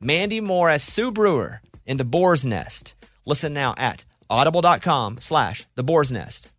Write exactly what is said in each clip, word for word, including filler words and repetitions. Mandy Moore as Sue Brewer in The Boar's Nest. Listen now at audible.com slash The Boar's Nest.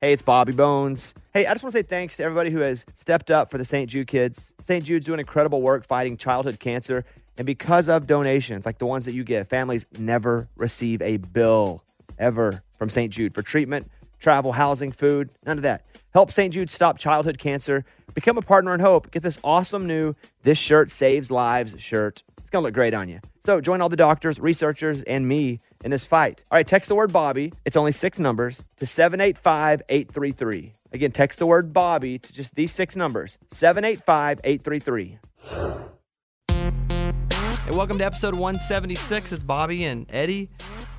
Hey, it's Bobby Bones. Hey, I just want to say thanks to everybody who has stepped up for the Saint Jude kids. Saint Jude's doing incredible work fighting childhood cancer. And because of donations like the ones that you give, families never receive a bill ever from Saint Jude for treatment, travel, housing, food, none of that. Help Saint Jude stop childhood cancer. Become a partner in hope. Get this awesome new This Shirt Saves Lives shirt. It's going to look great on you. So join all the doctors, researchers, and me in this fight. All right, text the word Bobby. It's only six numbers to seven eight five eight three three. Again, text the word Bobby to just these six numbers, seven eight five eight three three. Hey, welcome to episode one seventy-six. It's Bobby and Eddie.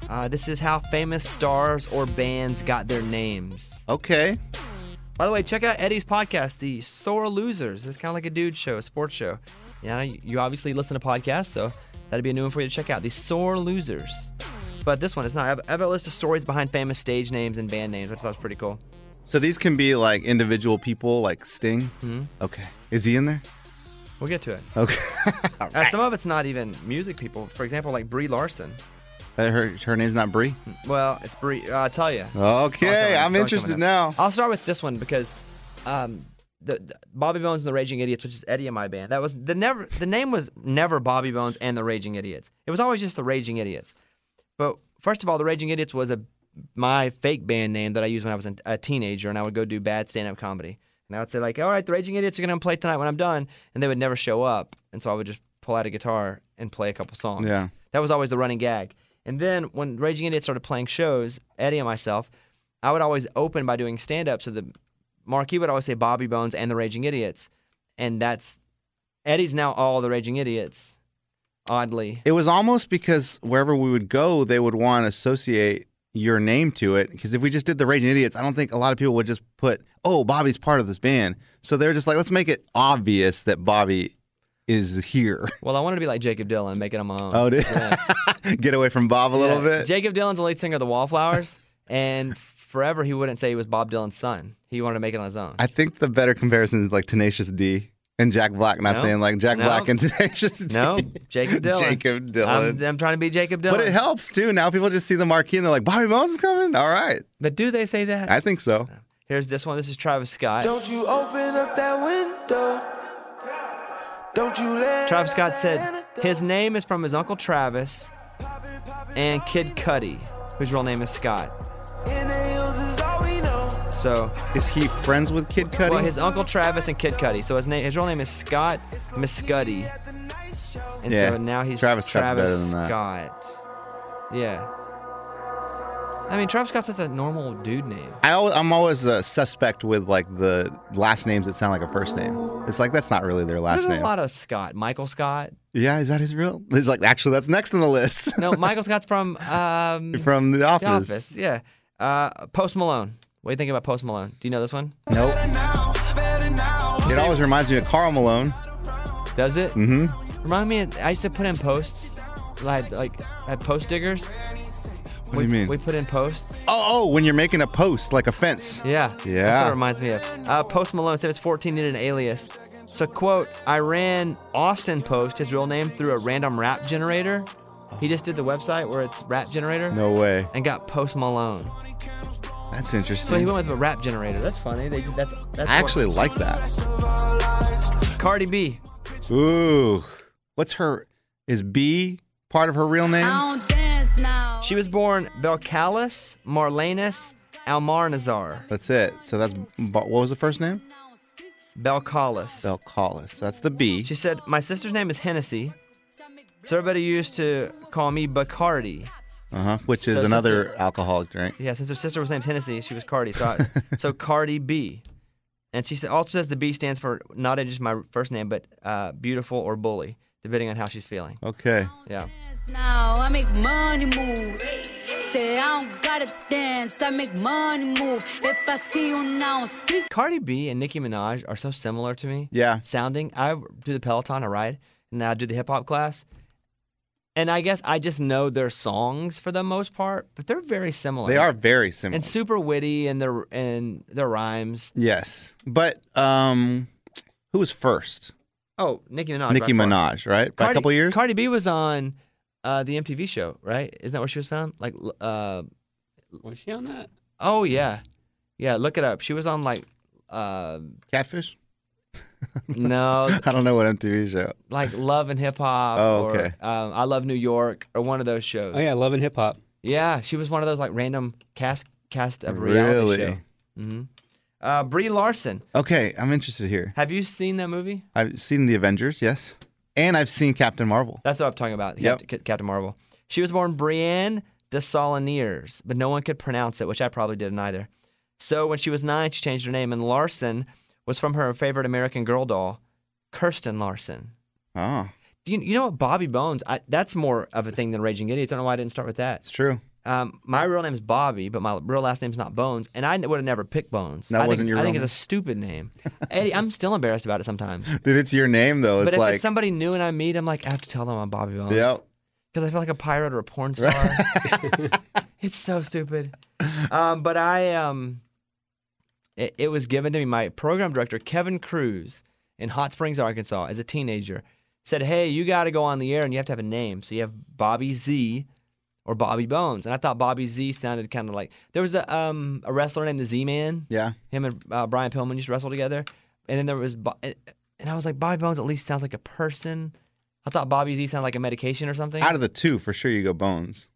Uh, this is how famous stars or bands got their names. Okay. By the way, check out Eddie's podcast, The Sore Losers. It's kind of like a dude show, a sports show. Yeah, you obviously listen to podcasts, so that'd be a new one for you to check out, The Sore Losers. But this one is not. I have, I have a list of stories behind famous stage names and band names, which I thought was pretty cool. So these can be like individual people, like Sting? Mm-hmm. Okay. Is he in there? We'll get to it. Okay. Right. uh, some of it's not even music people. For example, like Brie Larson. Uh, her her name's not Brie? Well, it's Brie. Uh, I'll tell you. Okay, I'm interested now. I'll start with this one because um, the, the Bobby Bones and the Raging Idiots, which is Eddie and my band. That was the never. The name was never Bobby Bones and the Raging Idiots. It was always just the Raging Idiots. But first of all, the Raging Idiots was a my fake band name that I used when I was a teenager, and I would go do bad stand-up comedy. And I would say, like, all right, the Raging Idiots are going to play tonight when I'm done. And they would never show up. And so I would just pull out a guitar and play a couple songs. Yeah. That was always the running gag. And then when Raging Idiots started playing shows, Eddie and myself, I would always open by doing stand-up. So the marquee would always say Bobby Bones and the Raging Idiots. And that's – Eddie's now all the Raging Idiots, oddly. It was almost because wherever we would go, they would want to associate – your name to it, because if we just did the Raging Idiots, I don't think a lot of people would just put, oh, Bobby's part of this band. So they're just like, let's make it obvious that Bobby is here. Well, I wanted to be like Jacob Dylan, make it on my own. Oh, did yeah. Get away from Bob a yeah. little bit. Jacob Dylan's the lead singer of the Wallflowers, and forever he wouldn't say he was Bob Dylan's son. He wanted to make it on his own. I think the better comparison is like Tenacious D. And Jack Black, not no, saying like Jack no, Black and Tenacious D. No, Jacob Dylan. Jacob Dylan. I'm, I'm trying to be Jacob Dylan. But it helps, too. Now people just see the marquee and they're like, Bobby Bones is coming? All right. But do they say that? I think so. Here's this one. This is Travis Scott. Don't you open up that window. Don't you let Travis Scott said his name is from his Uncle Travis and Kid Cudi, whose real name is Scott. So, is he friends with Kid Cudi? Well, his Uncle Travis and Kid Cudi. So his name, his real name is Scott Miscuddy. And yeah. so now he's Travis, Travis Scott. Yeah. I mean, Travis Scott's just a normal dude name. I always, I'm always a suspect with like the last names that sound like a first name. It's like, that's not really their last There's name. There's a lot of Scott. Michael Scott. Yeah, is that his real? He's like, actually, that's next on the list. No, Michael Scott's from... Um, from The Office. The Office, yeah. Uh, Post Malone. What do you think about Post Malone? Do you know this one? Nope. It always reminds me of Karl Malone. Does it? Mm-hmm. Remind me, of, I used to put in posts, like, like I had post diggers. What we, do you mean? We put in posts. Oh, oh, when you're making a post, like a fence. Yeah. Yeah. That's what it reminds me of. Uh, Post Malone said it's fourteen, needed an alias. So, quote, I ran Austin Post, his real name, through a random rap generator. He just did the website where it's rap generator. No way. And got Post Malone. That's interesting. So he went with a rap generator. That's funny. They just, that's, that's I actually what... like that. Cardi B. Ooh. What's her... Is B part of her real name? I don't dance now. She was born Belcalis Marlenis Almánzar. That's it. So that's, what was the first name? Belcalis. Belcalis. That's the B. She said, my sister's name is Hennessy, so everybody used to call me Bacardi. Uh-huh, which is so another her, alcoholic drink. Yeah, since her sister was named Hennessy, she was Cardi. So, I, so Cardi B. And she also says the B stands for not just my first name, but uh, beautiful or bully, depending on how she's feeling. Okay. Yeah. Now I make money move. Say I don't gotta dance. I make money move. If I see you now, speak. Cardi B and Nicki Minaj are so similar to me. Yeah. Sounding. I do the Peloton, I ride, and I do the hip hop class. And I guess I just know their songs for the most part, but they're very similar. They are very similar. And super witty and their and their rhymes. Yes. But um, who was first? Oh, Nicki Minaj. Nicki Minaj, right? By a couple years? Cardi B was on uh, the M T V show, right? Isn't that where she was found? Like, uh, was she on that? Oh, yeah. Yeah, look it up. She was on, like... Uh, Catfish? No. I don't know what M T V show. Like Love and Hip Hop. Oh, okay. Or um, I Love New York or one of those shows. Oh, yeah, Love and Hip Hop. Yeah, she was one of those like random cast cast of reality really? show. Mm-hmm. Uh, Brie Larson. Okay, I'm interested here. Have you seen that movie? I've seen The Avengers, yes. And I've seen Captain Marvel. That's what I'm talking about, yep. Cap- Captain Marvel. She was born Brianne Desaulniers, but no one could pronounce it, which I probably didn't either. So when she was nine, she changed her name, and Larson... was from her favorite American Girl doll, Kirsten Larson. Oh. Do you, you know what? Bobby Bones, I, that's more of a thing than Raging Idiots. I don't know why I didn't start with that. It's true. Um, my real name is Bobby, but my real last name's not Bones, and I would have never picked Bones. That I wasn't think, your I think name. It's a stupid name. Eddie, I'm still embarrassed about it sometimes. Dude, it's your name, though. It's but if like... it's somebody new and I meet, I'm like, I have to tell them I'm Bobby Bones. Yep. Because I feel like a pirate or a porn star. It's so stupid. Um, but I... Um, It, it was given to me. My program director, Kevin Cruz, in Hot Springs, Arkansas, as a teenager, said, hey, you got to go on the air and you have to have a name. So you have Bobby Z or Bobby Bones. And I thought Bobby Z sounded kind of like, there was a um, a wrestler named the Z-Man. Yeah. Him and uh, Brian Pillman used to wrestle together. And then there was, Bo- and I was like, Bobby Bones at least sounds like a person. I thought Bobby Z sounded like a medication or something. Out of the two, for sure you go Bones.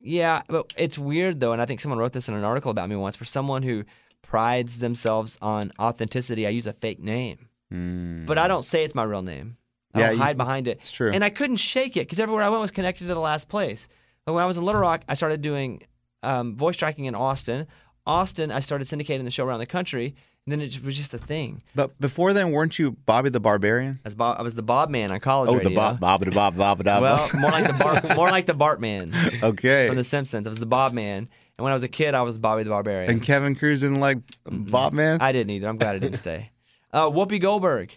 Yeah, but it's weird though. And I think someone wrote this in an article about me once for someone who prides themselves on authenticity. I use a fake name. Mm. But I don't say it's my real name. I yeah, don't hide you, behind it. It's true. And I couldn't shake it because everywhere I went was connected to the last place. But when I was in Little Rock, I started doing um, voice tracking in Austin. Austin, I started syndicating the show around the country, and then it was just a thing. But before then, weren't you Bobby the Barbarian? As Bob, I was the Bob Man on college oh, radio. Oh, the Bob, Bob, the Bob, Bob, Bob. Well, more like the Bart, more like the Bart Man. Okay. From The Simpsons, I was the Bob Man. And when I was a kid, I was Bobby the Barbarian. And Kevin Cruz didn't like Bob Man? I didn't either. I'm glad I didn't stay. Uh, Whoopi Goldberg.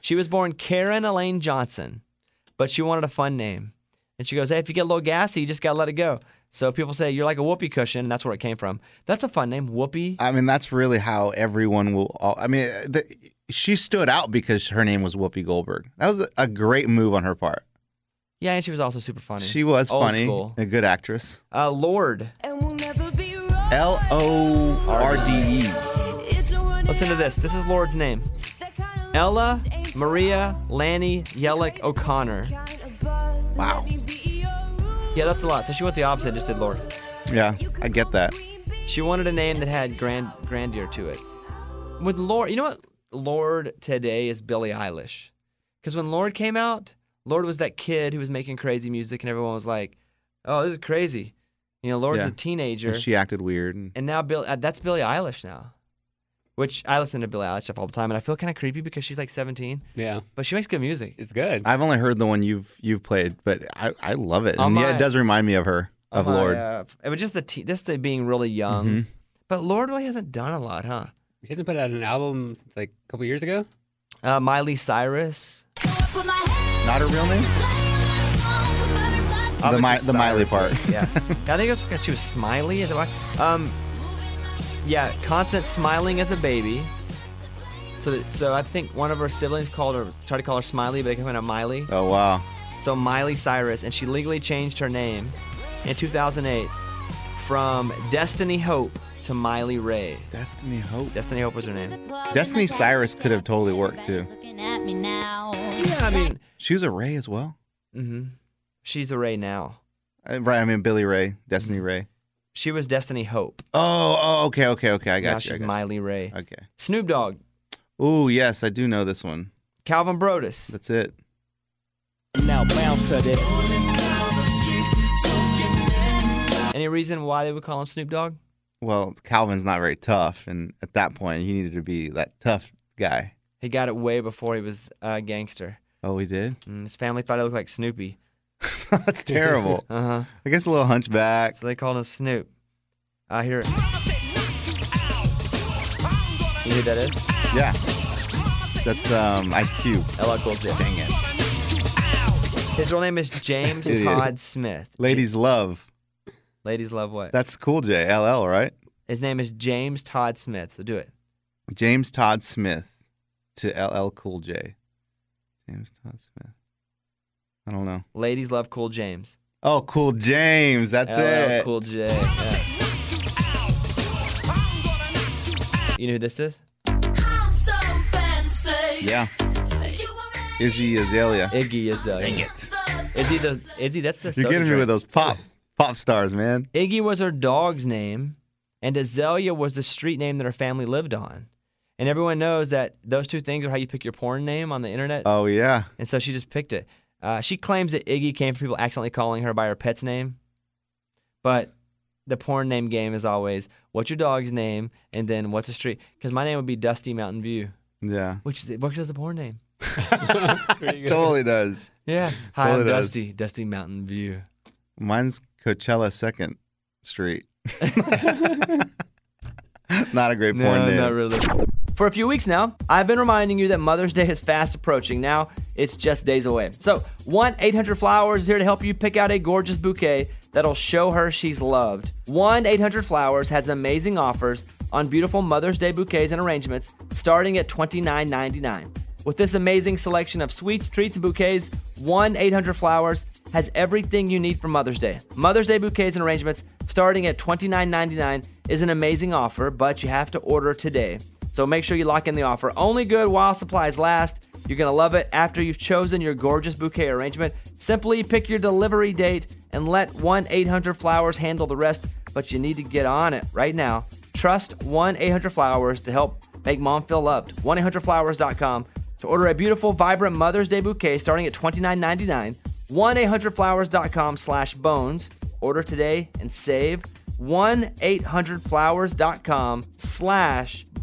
She was born Karen Elaine Johnson, but she wanted a fun name. And she goes, hey, if you get a little gassy, you just got to let it go. So people say, you're like a whoopee cushion, and that's where it came from. That's a fun name, Whoopi. I mean, that's really how everyone will... All, I mean, the, she stood out because her name was Whoopi Goldberg. That was a great move on her part. Yeah, and she was also super funny. She was Old funny. School. A good actress. Uh, Lorde. L O R D E. Listen to this. This is Lorde's name. Ella Maria Lanny Yellick O'Connor. Wow. Yeah, that's a lot. So she went the opposite, just did Lorde. Yeah, I get that. She wanted a name that had grand grandeur to it. With Lorde, you know what? Lorde today is Billie Eilish. Because when Lorde came out, Lorde was that kid who was making crazy music, and everyone was like, oh, this is crazy. You know, Lorde's yeah. a teenager. And she acted weird. And, and now Bill, uh, that's Billie Eilish now, which I listen to Billie Eilish stuff all the time, and I feel kind of creepy because she's like seventeen. Yeah. But she makes good music. It's good. I've only heard the one you've you've played, but I, I love it. Oh and my, yeah, it does remind me of her, oh of my, Lorde. Uh, it was just the, te- just the being really young. Mm-hmm. But Lorde really hasn't done a lot, huh? She hasn't put out an album since like a couple years ago? Uh, Miley Cyrus. Not her real name? The, Mi- the Miley part. Yeah. I think it was because she was smiley. Is it why? Um, yeah, constant smiling as a baby. So that, so I think one of her siblings called her, tried to call her Smiley, but it came out Miley. Oh, wow. So Miley Cyrus, and she legally changed her name in two thousand eight from Destiny Hope to Miley Ray. Destiny Hope? Destiny Hope was her name. Destiny Cyrus could have totally worked, too. Yeah, I mean... She was a Ray as well? Mm-hmm. She's a Ray now. Uh, right, I mean Billy Ray, Destiny Ray. She was Destiny Hope. Oh, oh, okay, okay, okay. I got now you. She's I got Miley you. Ray. Okay. Snoop Dogg. Ooh, yes, I do know this one. Calvin Brodus. That's it. Now bounce to this. Any reason why they would call him Snoop Dogg? Well, Calvin's not very tough, and at that point, he needed to be that tough guy. He got it way before he was a gangster. Oh, he did? And his family thought he looked like Snoopy. That's terrible. Uh-huh. I guess a little hunchback. So they called him Snoop. I hear it. You know who that is? Yeah. That's um, Ice Cube. Ella Cool J. Dang it. His real name is James Todd Smith. Ladies love. Ladies love what? That's Cool J, L L, right? His name is James Todd Smith, so do it. James Todd Smith to L L Cool J. James Todd Smith. I don't know. Ladies love Cool James. Oh, Cool James, that's L L it. Cool J. Yeah. You know who this is? I'm so fancy. Yeah. Izzy Azalea. Iggy Azalea. Dang it. Izzy, the, Izzy that's the You're getting me drink. With those pop. Pop stars, man. Iggy was her dog's name, and Azalea was the street name that her family lived on. And everyone knows that those two things are how you pick your porn name on the internet. Oh, yeah. And so she just picked it. Uh, she claims that Iggy came from people accidentally calling her by her pet's name. But the porn name game is always, what's your dog's name, and then what's the street? Because my name would be Dusty Mountain View. Yeah. Which is, what does the porn name? It totally does. Yeah. Hi, totally I'm does. Dusty. Dusty Mountain View. Mine's Coachella Second Street. Not a great porn no, name. Not really. For a few weeks now, I've been reminding you that Mother's Day is fast approaching. Now, it's just days away. So, one eight hundred flowers is here to help you pick out a gorgeous bouquet that'll show her she's loved. one eight hundred flowers has amazing offers on beautiful Mother's Day bouquets and arrangements starting at twenty-nine ninety-nine. With this amazing selection of sweets, treats, and bouquets, one eight hundred flowers has everything you need for Mother's Day. Mother's Day bouquets and arrangements starting at twenty-nine ninety-nine is an amazing offer, but you have to order today. So make sure you lock in the offer. Only good while supplies last. You're going to love it after you've chosen your gorgeous bouquet arrangement. Simply pick your delivery date and let one eight hundred flowers handle the rest, but you need to get on it right now. Trust one eight hundred flowers to help make mom feel loved. one eight hundred flowers dot com. To order a beautiful, vibrant Mother's Day bouquet starting at twenty-nine ninety-nine, one eight hundred flowers dot com slash bones. Order today and save. one eight hundred flowers dot com slash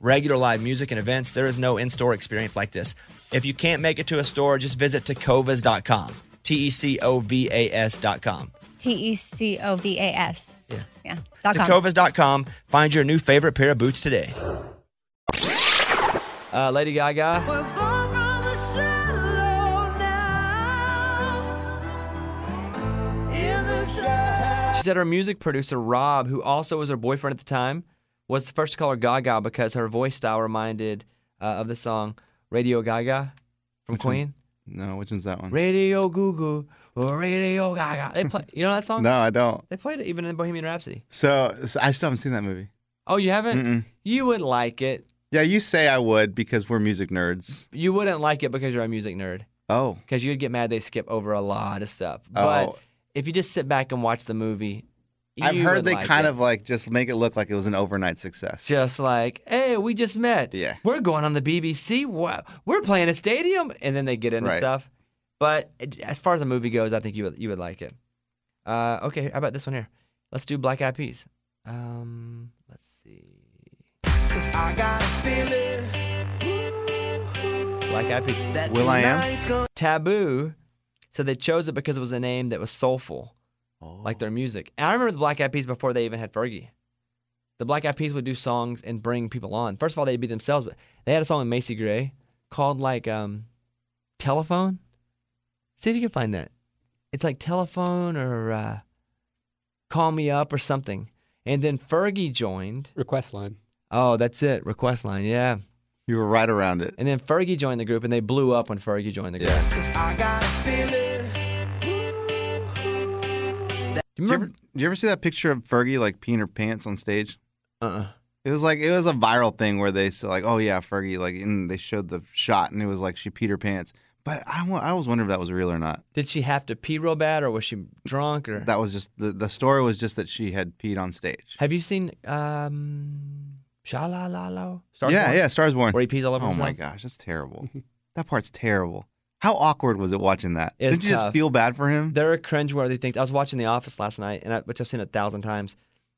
Regular live music and events. There is no in-store experience like this. If you can't make it to a store, just visit tecovas dot com. T E C O V A S dot com. T E C O V A S. Yeah. Yeah. tecovas dot com. Find your new favorite pair of boots today. Uh, Lady Gaga. Well, she said her music producer, Rob, who also was her boyfriend at the time, was the first to call her Gaga because her voice style reminded uh, of the song Radio Gaga from which Queen. One? No, which one's that one? Radio Goo Goo or Radio Gaga. They play, you know that song? No, I don't. They played it even in Bohemian Rhapsody. So, so I still haven't seen that movie. Oh, you haven't? Mm-mm. You would like it. Yeah, you say I would because we're music nerds. You wouldn't like it because you're a music nerd. Oh. Because you'd get mad they skip over a lot of stuff. But oh. If you just sit back and watch the movie, you I've heard would they like kind it. Of like just make it look like it was an overnight success. Just like, hey, we just met. Yeah. We're going on the B B C. Wow. We're playing a stadium. And then they get into right. stuff. But it, as far as the movie goes, I think you would, you would like it. Uh, okay, how about this one here? Let's do Black Eyed Peas. Um, let's see. I got a feeling. Black Eyed Peas. Will I Am. Taboo. So they chose it because it was a name that was soulful, oh. like their music. And I remember the Black Eyed Peas before they even had Fergie. The Black Eyed Peas would do songs and bring people on. First of all, they'd be themselves, but they had a song with Macy Gray called like um, Telephone. See if you can find that. It's like Telephone or uh, Call Me Up or something. And then Fergie joined. Request Line. Oh, that's it. Request Line, yeah. You were right around it. And then Fergie joined the group, and they blew up when Fergie joined the group. Yeah. I got a feeling. Do you, remember, do you ever see that picture of Fergie like peeing her pants on stage? Uh-uh. It was like it was a viral thing where they said like, oh yeah, Fergie, like, and they showed the shot and it was like she peed her pants. But I, I always wondered if that was real or not. Did she have to pee real bad, or was she drunk? Or that was just the the story was just that she had peed on stage. Have you seen um, Shalalalo? Stars yeah, Born? Yeah, Stars Born. Where he pees all over. Oh my gosh, that's terrible. That part's terrible. How awkward was it watching that? Didn't you tough. Just feel bad for him? There are cringeworthy things. I was watching The Office last night, and I, which I've seen a thousand times.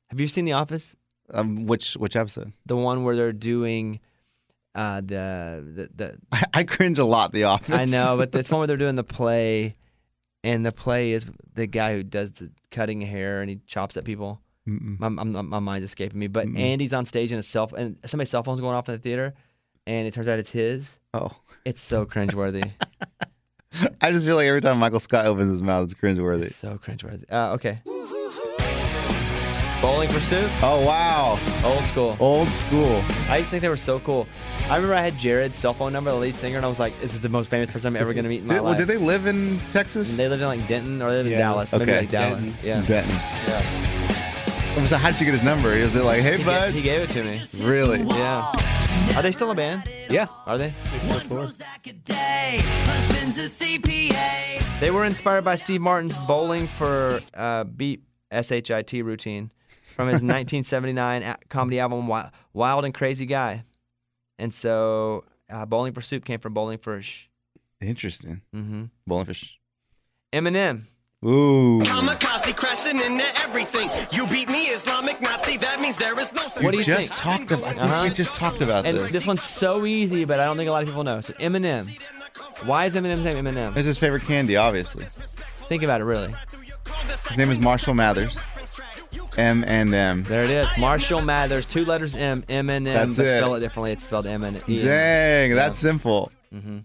Have you seen The Office? Um, which which episode? The one where they're doing uh, the, the the. I, I cringe a lot. The Office. I know, but it's one where they're doing the play, and the play is the guy who does the cutting hair and he chops at people. Mm-mm. My, my my mind's escaping me, but Mm-mm. Andy's on stage and his cell and somebody's cell phone's going off in the theater, and it turns out it's his. Oh, it's so cringeworthy. I just feel like every time Michael Scott opens his mouth, it's cringeworthy. It's so cringeworthy. Uh, okay. Bowling for Soup. Oh, wow. Old school. Old school. I used to think they were so cool. I remember I had Jared's cell phone number, the lead singer, and I was like, this is the most famous person I'm ever going to meet in my did, life. Did they live in Texas? And they lived in like Denton, or they lived yeah. in Dallas. Okay. Maybe like Dallas. Denton. Yeah. Denton. Yeah. So how did you get his number? Was it like, hey, he bud? Gave, he gave it to me. Really? Yeah. Are they still a band? Yeah. Are they? They were inspired by Steve Martin's bowling for uh, beat S H I T routine from his nineteen seventy-nine comedy album Wild and Crazy Guy. And so uh, Bowling for Soup came from Bowling for Sh. Interesting. Mm-hmm. Bowling for Sh. Eminem. Ooh. Kamikaze crashing into everything. You beat me, Islamic Nazi. That means there is no. What do you just think? Talked about? I think uh-huh. we just talked about and this. And this one's so easy, but I don't think a lot of people know. So Eminem. Why is Eminem's name Eminem? It's his favorite candy, obviously. Think about it, really. His name is Marshall Mathers. M and M. There it is. Marshall Mathers. Two letters M. M and M. That's but it. Spell it differently. It's spelled M and E. Dang, that's simple. Mm-hmm.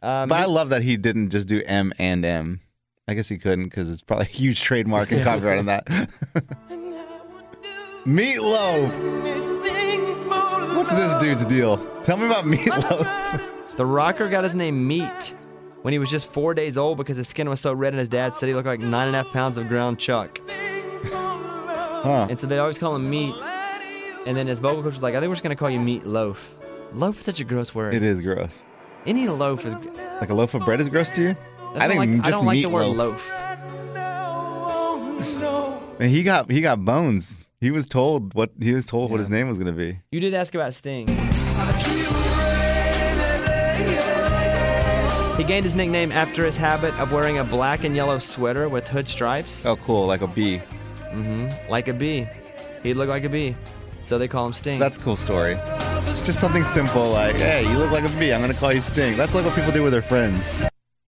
Um, but I love that he didn't just do M and M. I guess he couldn't because it's probably a huge trademark and copyright on that. Meatloaf. What's this dude's deal? Tell me about Meatloaf. The rocker got his name Meat when he was just four days old because his skin was so red and his dad said he looked like nine and a half pounds of ground chuck. Huh. And so they'd always call him Meat. And then his vocal coach was like, I think we're just going to call you Meatloaf. Loaf is such a gross word. It is gross. Any loaf is... Like a loaf of bread is gross to you? I, I think like, just I don't like the word loaf. Man, he got he got bones. He was told what he was told yeah. what his name was gonna be. You did ask about Sting. He gained his nickname after his habit of wearing a black and yellow sweater with hood stripes. Oh, cool, like a bee. Mm-hmm, like a bee. He looked like a bee, so they call him Sting. That's a cool story. It's just something simple like, hey, you look like a bee, I'm going to call you Sting. That's like what people do with their friends.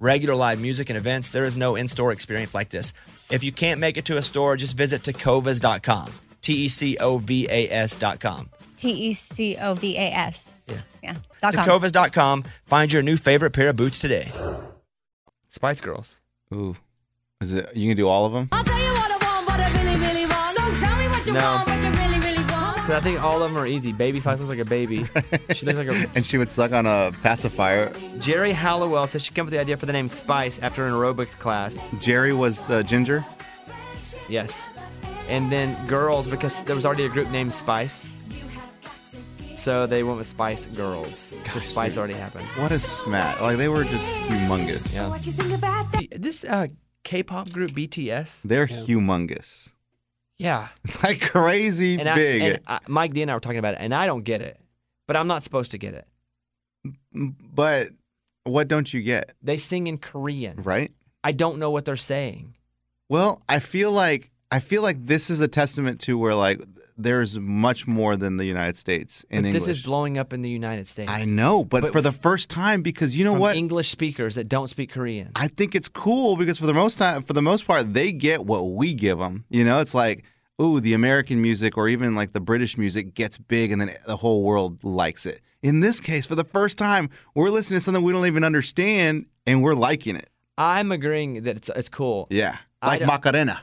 Regular live music and events. There is no in-store experience like this. If you can't make it to a store, just visit tecovas dot com. T E C O V A S dot com. T E C O V A S. Yeah. Yeah. tecovas dot com. Find your new favorite pair of boots today. Spice Girls. Ooh. Is it, you can do all of them? I'll tell you what I want, what I really, really want. Don't tell me what you no. want, what you really, really want. Because I think all of them are easy. Baby Spice looks like a baby. She looks like a... And she would suck on a pacifier. Geri Halliwell says she came up with the idea for the name Spice after an aerobics class. Jerry was uh, Ginger? Yes. And then Girls, because there was already a group named Spice. So they went with Spice Girls. Because Spice dude. Already happened. What a smack. Like, they were just humongous. Yeah. What you think about that? This uh, K-pop group, B T S. They're yeah. humongous. Yeah. Like crazy and big. I, and I, Mike D and I were talking about it, and I don't get it. But I'm not supposed to get it. But... What don't you get? They sing in Korean. Right? I don't know what they're saying. Well, I feel like I feel like this is a testament to where, like, there's much more than the United States in but English. This is blowing up in the United States. I know, but, but for the first time, because you know what? English speakers that don't speak Korean. I think it's cool because for the most time, for the most part, they get what we give them. You know, it's like, ooh, the American music or even like the British music gets big and then the whole world likes it. In this case, for the first time, we're listening to something we don't even understand, and we're liking it. I'm agreeing that it's it's cool. Yeah, like Macarena.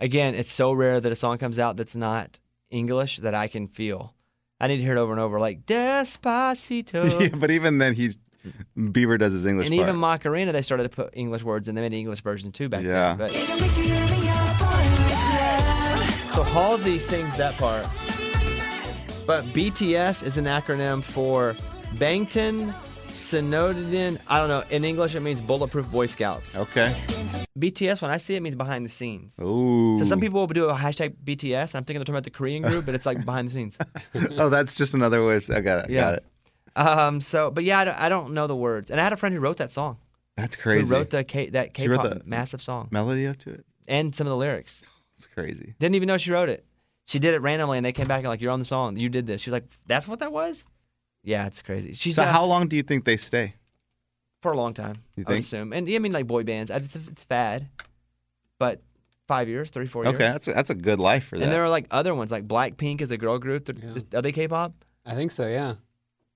Again, it's so rare that a song comes out that's not English that I can feel. I need to hear it over and over, like Despacito. Yeah, but even then, he's Bieber does his English and part. And even Macarena, they started to put English words, and they made an English version too back yeah. then. But... So Halsey sings that part. But B T S is an acronym for Bangtan Sonyeondan. I don't know. In English, it means Bulletproof Boy Scouts. Okay. B T S, when I see it, means behind the scenes. Ooh. So some people will do a hashtag B T S, and I'm thinking they're talking about the Korean group, but it's like behind the scenes. Oh, that's just another way. I got it. Yeah. Got it. Um, so, but yeah, I don't, I don't know the words. And I had a friend who wrote that song. That's crazy. Who wrote the K, that K-pop massive song. Melody up to it. And some of the lyrics. That's crazy. Didn't even know she wrote it. She did it randomly, and they came back and like, you're on the song. You did this. She's like, that's what that was? Yeah, it's crazy. She's so uh, how long do you think they stay? For a long time, you I think? Would assume. And I mean, like boy bands, it's, it's fad, but five years, three, four years. Okay, that's a, that's a good life for that. And there are like other ones, like Blackpink is a girl group. Yeah. Are they K-pop? I think so, yeah.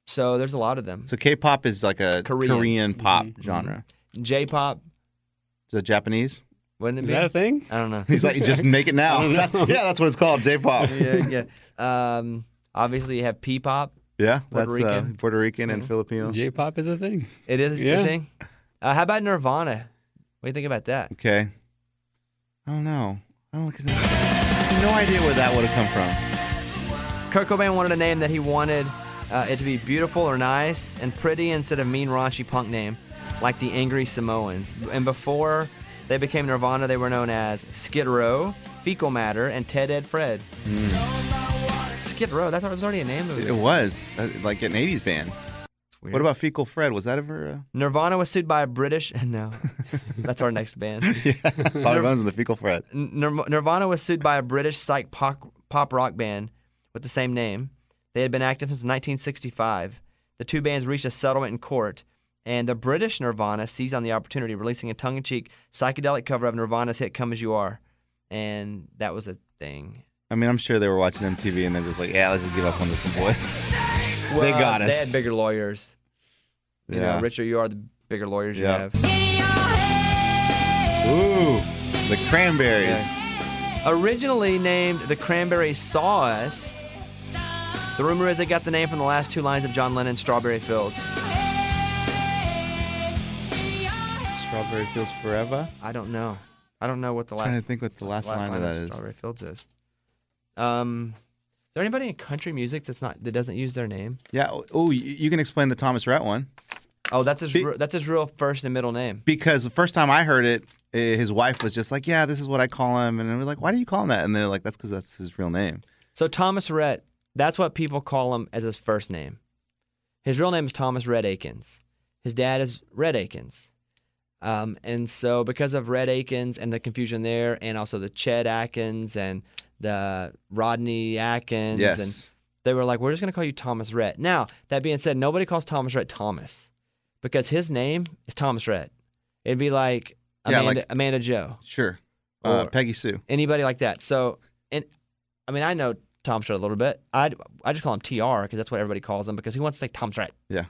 So there's a lot of them. So K-pop is like a Korean, Korean pop mm-hmm. genre. J-pop. Is it Japanese? Wouldn't it is be? That a thing? I don't know. He's like, just make it now. That's, yeah, that's what it's called, J-pop. yeah, yeah. Um, obviously, you have P-pop. Yeah, Puerto that's Rican. Uh, Puerto Rican and mm-hmm. Filipino. J-pop is a thing. It is yeah. a thing. Uh, how about Nirvana? What do you think about that? Okay. I don't know. I don't I have no idea where that would have come from. Kurt Cobain wanted a name that he wanted uh, it to be beautiful or nice and pretty instead of mean, raunchy punk name like the Angry Samoans. And before they became Nirvana, they were known as Skid Row, Fecal Matter, and Ted, Ed, Fred. Mm. Skid Row, that was already a name of it. It was, like an eighties band. Weird. What about Fecal Fred? Was that ever... Uh... Nirvana was sued by a British... No, that's our next band. yeah, Bobby Bones and the Fecal Fred. Nirvana was sued by a British psych pop, pop rock band with the same name. They had been active since nineteen sixty-five. The two bands reached a settlement in court, and the British Nirvana seized on the opportunity, releasing a tongue-in-cheek psychedelic cover of Nirvana's hit Come As You Are. And that was a thing. I mean, I'm sure they were watching M T V and they're just like, yeah, let's just give up on this one, boys. Well, they got us. They had bigger lawyers. You yeah. know, richer you are, the bigger lawyers yeah. you have. Ooh, the Cranberries. Yeah. Originally named The Cranberries Saw Us, the rumor is they got the name from the last two lines of John Lennon's Strawberry Fields. Strawberry Fields Forever? I don't know. I don't know what the I'm last. Trying to think what the last, the last line, line of that is. Strawberry Fields is. Um, is there anybody in country music that's not that doesn't use their name? Yeah. Oh, you can explain the Thomas Rhett one. Oh, that's his. Be- that's his real first and middle name. Because the first time I heard it, his wife was just like, "Yeah, this is what I call him," and I was like, "Why do you call him that?" And they're like, "That's because that's his real name." So Thomas Rhett, that's what people call him as his first name. His real name is Thomas Rhett Akins. His dad is Rhett Akins. Um, and so because of Rhett Akins and the confusion there, and also the Chet Atkins and the Rodney Atkins, yes. and they were like, we're just going to call you Thomas Rhett. Now, that being said, nobody calls Thomas Rhett Thomas because his name is Thomas Rhett. It'd be like Amanda, yeah, like, Amanda Joe. Sure. Uh, Peggy Sue. Anybody like that. So, and I mean, I know Thomas Rhett a little bit. I, I just call him T R because that's what everybody calls him because he wants to say Thomas Rhett. Yeah.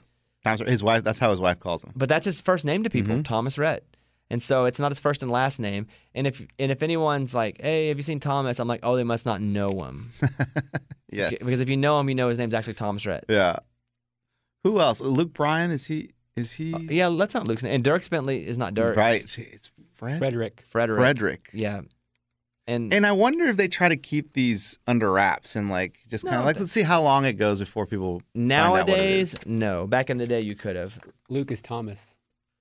His wife, that's how his wife calls him. But that's his first name to people, mm-hmm. Thomas Rhett. And so it's not his first and last name. And if and if anyone's like, hey, have you seen Thomas? I'm like, oh, they must not know him. yes. Because if you know him, you know his name's actually Thomas Rhett. Yeah. Who else? Luke Bryan, is he? Is he? Uh, yeah, that's not Luke's name. And Dirk Bentley is not Dirk. Right. It's Fred? Frederick. Frederick. Frederick. Yeah. And, and I wonder if they try to keep these under wraps and like just no, kind of like, let's see how long it goes before people nowadays, find out what it is. No. Back in the day, you could have. Luke is Thomas.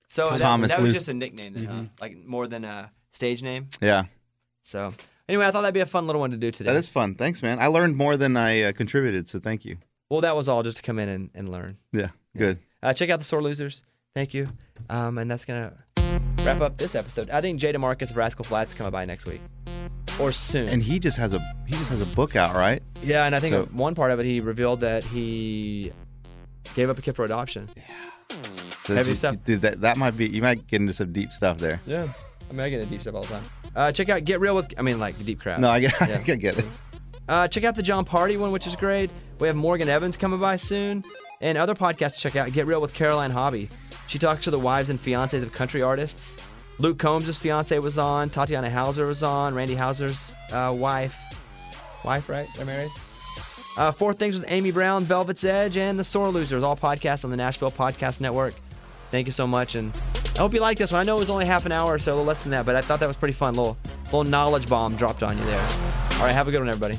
So Thomas. That, Thomas that was Luke. Just a nickname, then, mm-hmm. huh? Like more than a stage name. Yeah. So anyway, I thought that'd be a fun little one to do today. That is fun. Thanks, man. I learned more than I uh, contributed, so thank you. Well, that was all just to come in and, and learn. Yeah, good. Yeah. Uh, check out the Sore Losers. Thank you. Um, and that's going to wrap up this episode. I think Jay DeMarcus of Rascal Flatts coming by next week. Or soon. And he just has a he just has a book out, right? Yeah, and I think so, one part of it, he revealed that he gave up a kid for adoption. Yeah. So Heavy just, stuff. Dude, that, that might be, you might get into some deep stuff there. Yeah. I mean, I get into deep stuff all the time. Uh, check out Get Real with, I mean, like, deep crap. No, I get, yeah. I get it. Uh, check out the John Party one, which is great. We have Morgan Evans coming by soon. And other podcasts to check out, Get Real with Caroline Hobby. She talks to the wives and fiancés of country artists. Luke Combs' fiance was on. Tatiana Hauser was on. Randy Hauser's uh, wife. Wife, right? They're married. Uh, Four Things with Amy Brown, Velvet's Edge, and The Sore Losers, all podcasts on the Nashville Podcast Network. Thank you so much, and I hope you liked this one. I know it was only half an hour or so, a little less than that, but I thought that was pretty fun. Little, little knowledge bomb dropped on you there. All right, have a good one, everybody.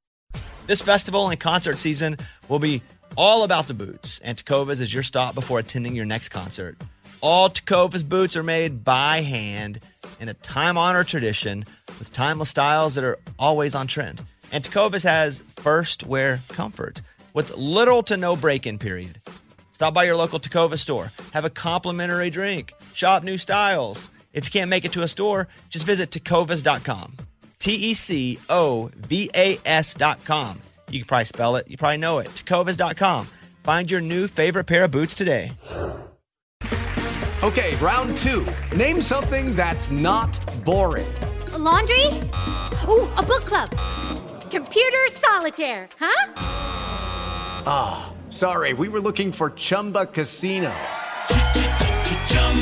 This festival and concert season will be all about the boots, and Tecovas is your stop before attending your next concert. All Tecovas boots are made by hand in a time-honored tradition with timeless styles that are always on trend. And Tecovas has first wear comfort with little to no break-in period. Stop by your local Tecovas store, have a complimentary drink, shop new styles. If you can't make it to a store, just visit tecovas dot com. T E C O V A S dot com. You can probably spell it. You probably know it. tecovas dot com. Find your new favorite pair of boots today. Okay, round two. Name something that's not boring. A laundry? Ooh, a book club. Computer solitaire, huh? Ah, oh, sorry. We were looking for Chumba Casino.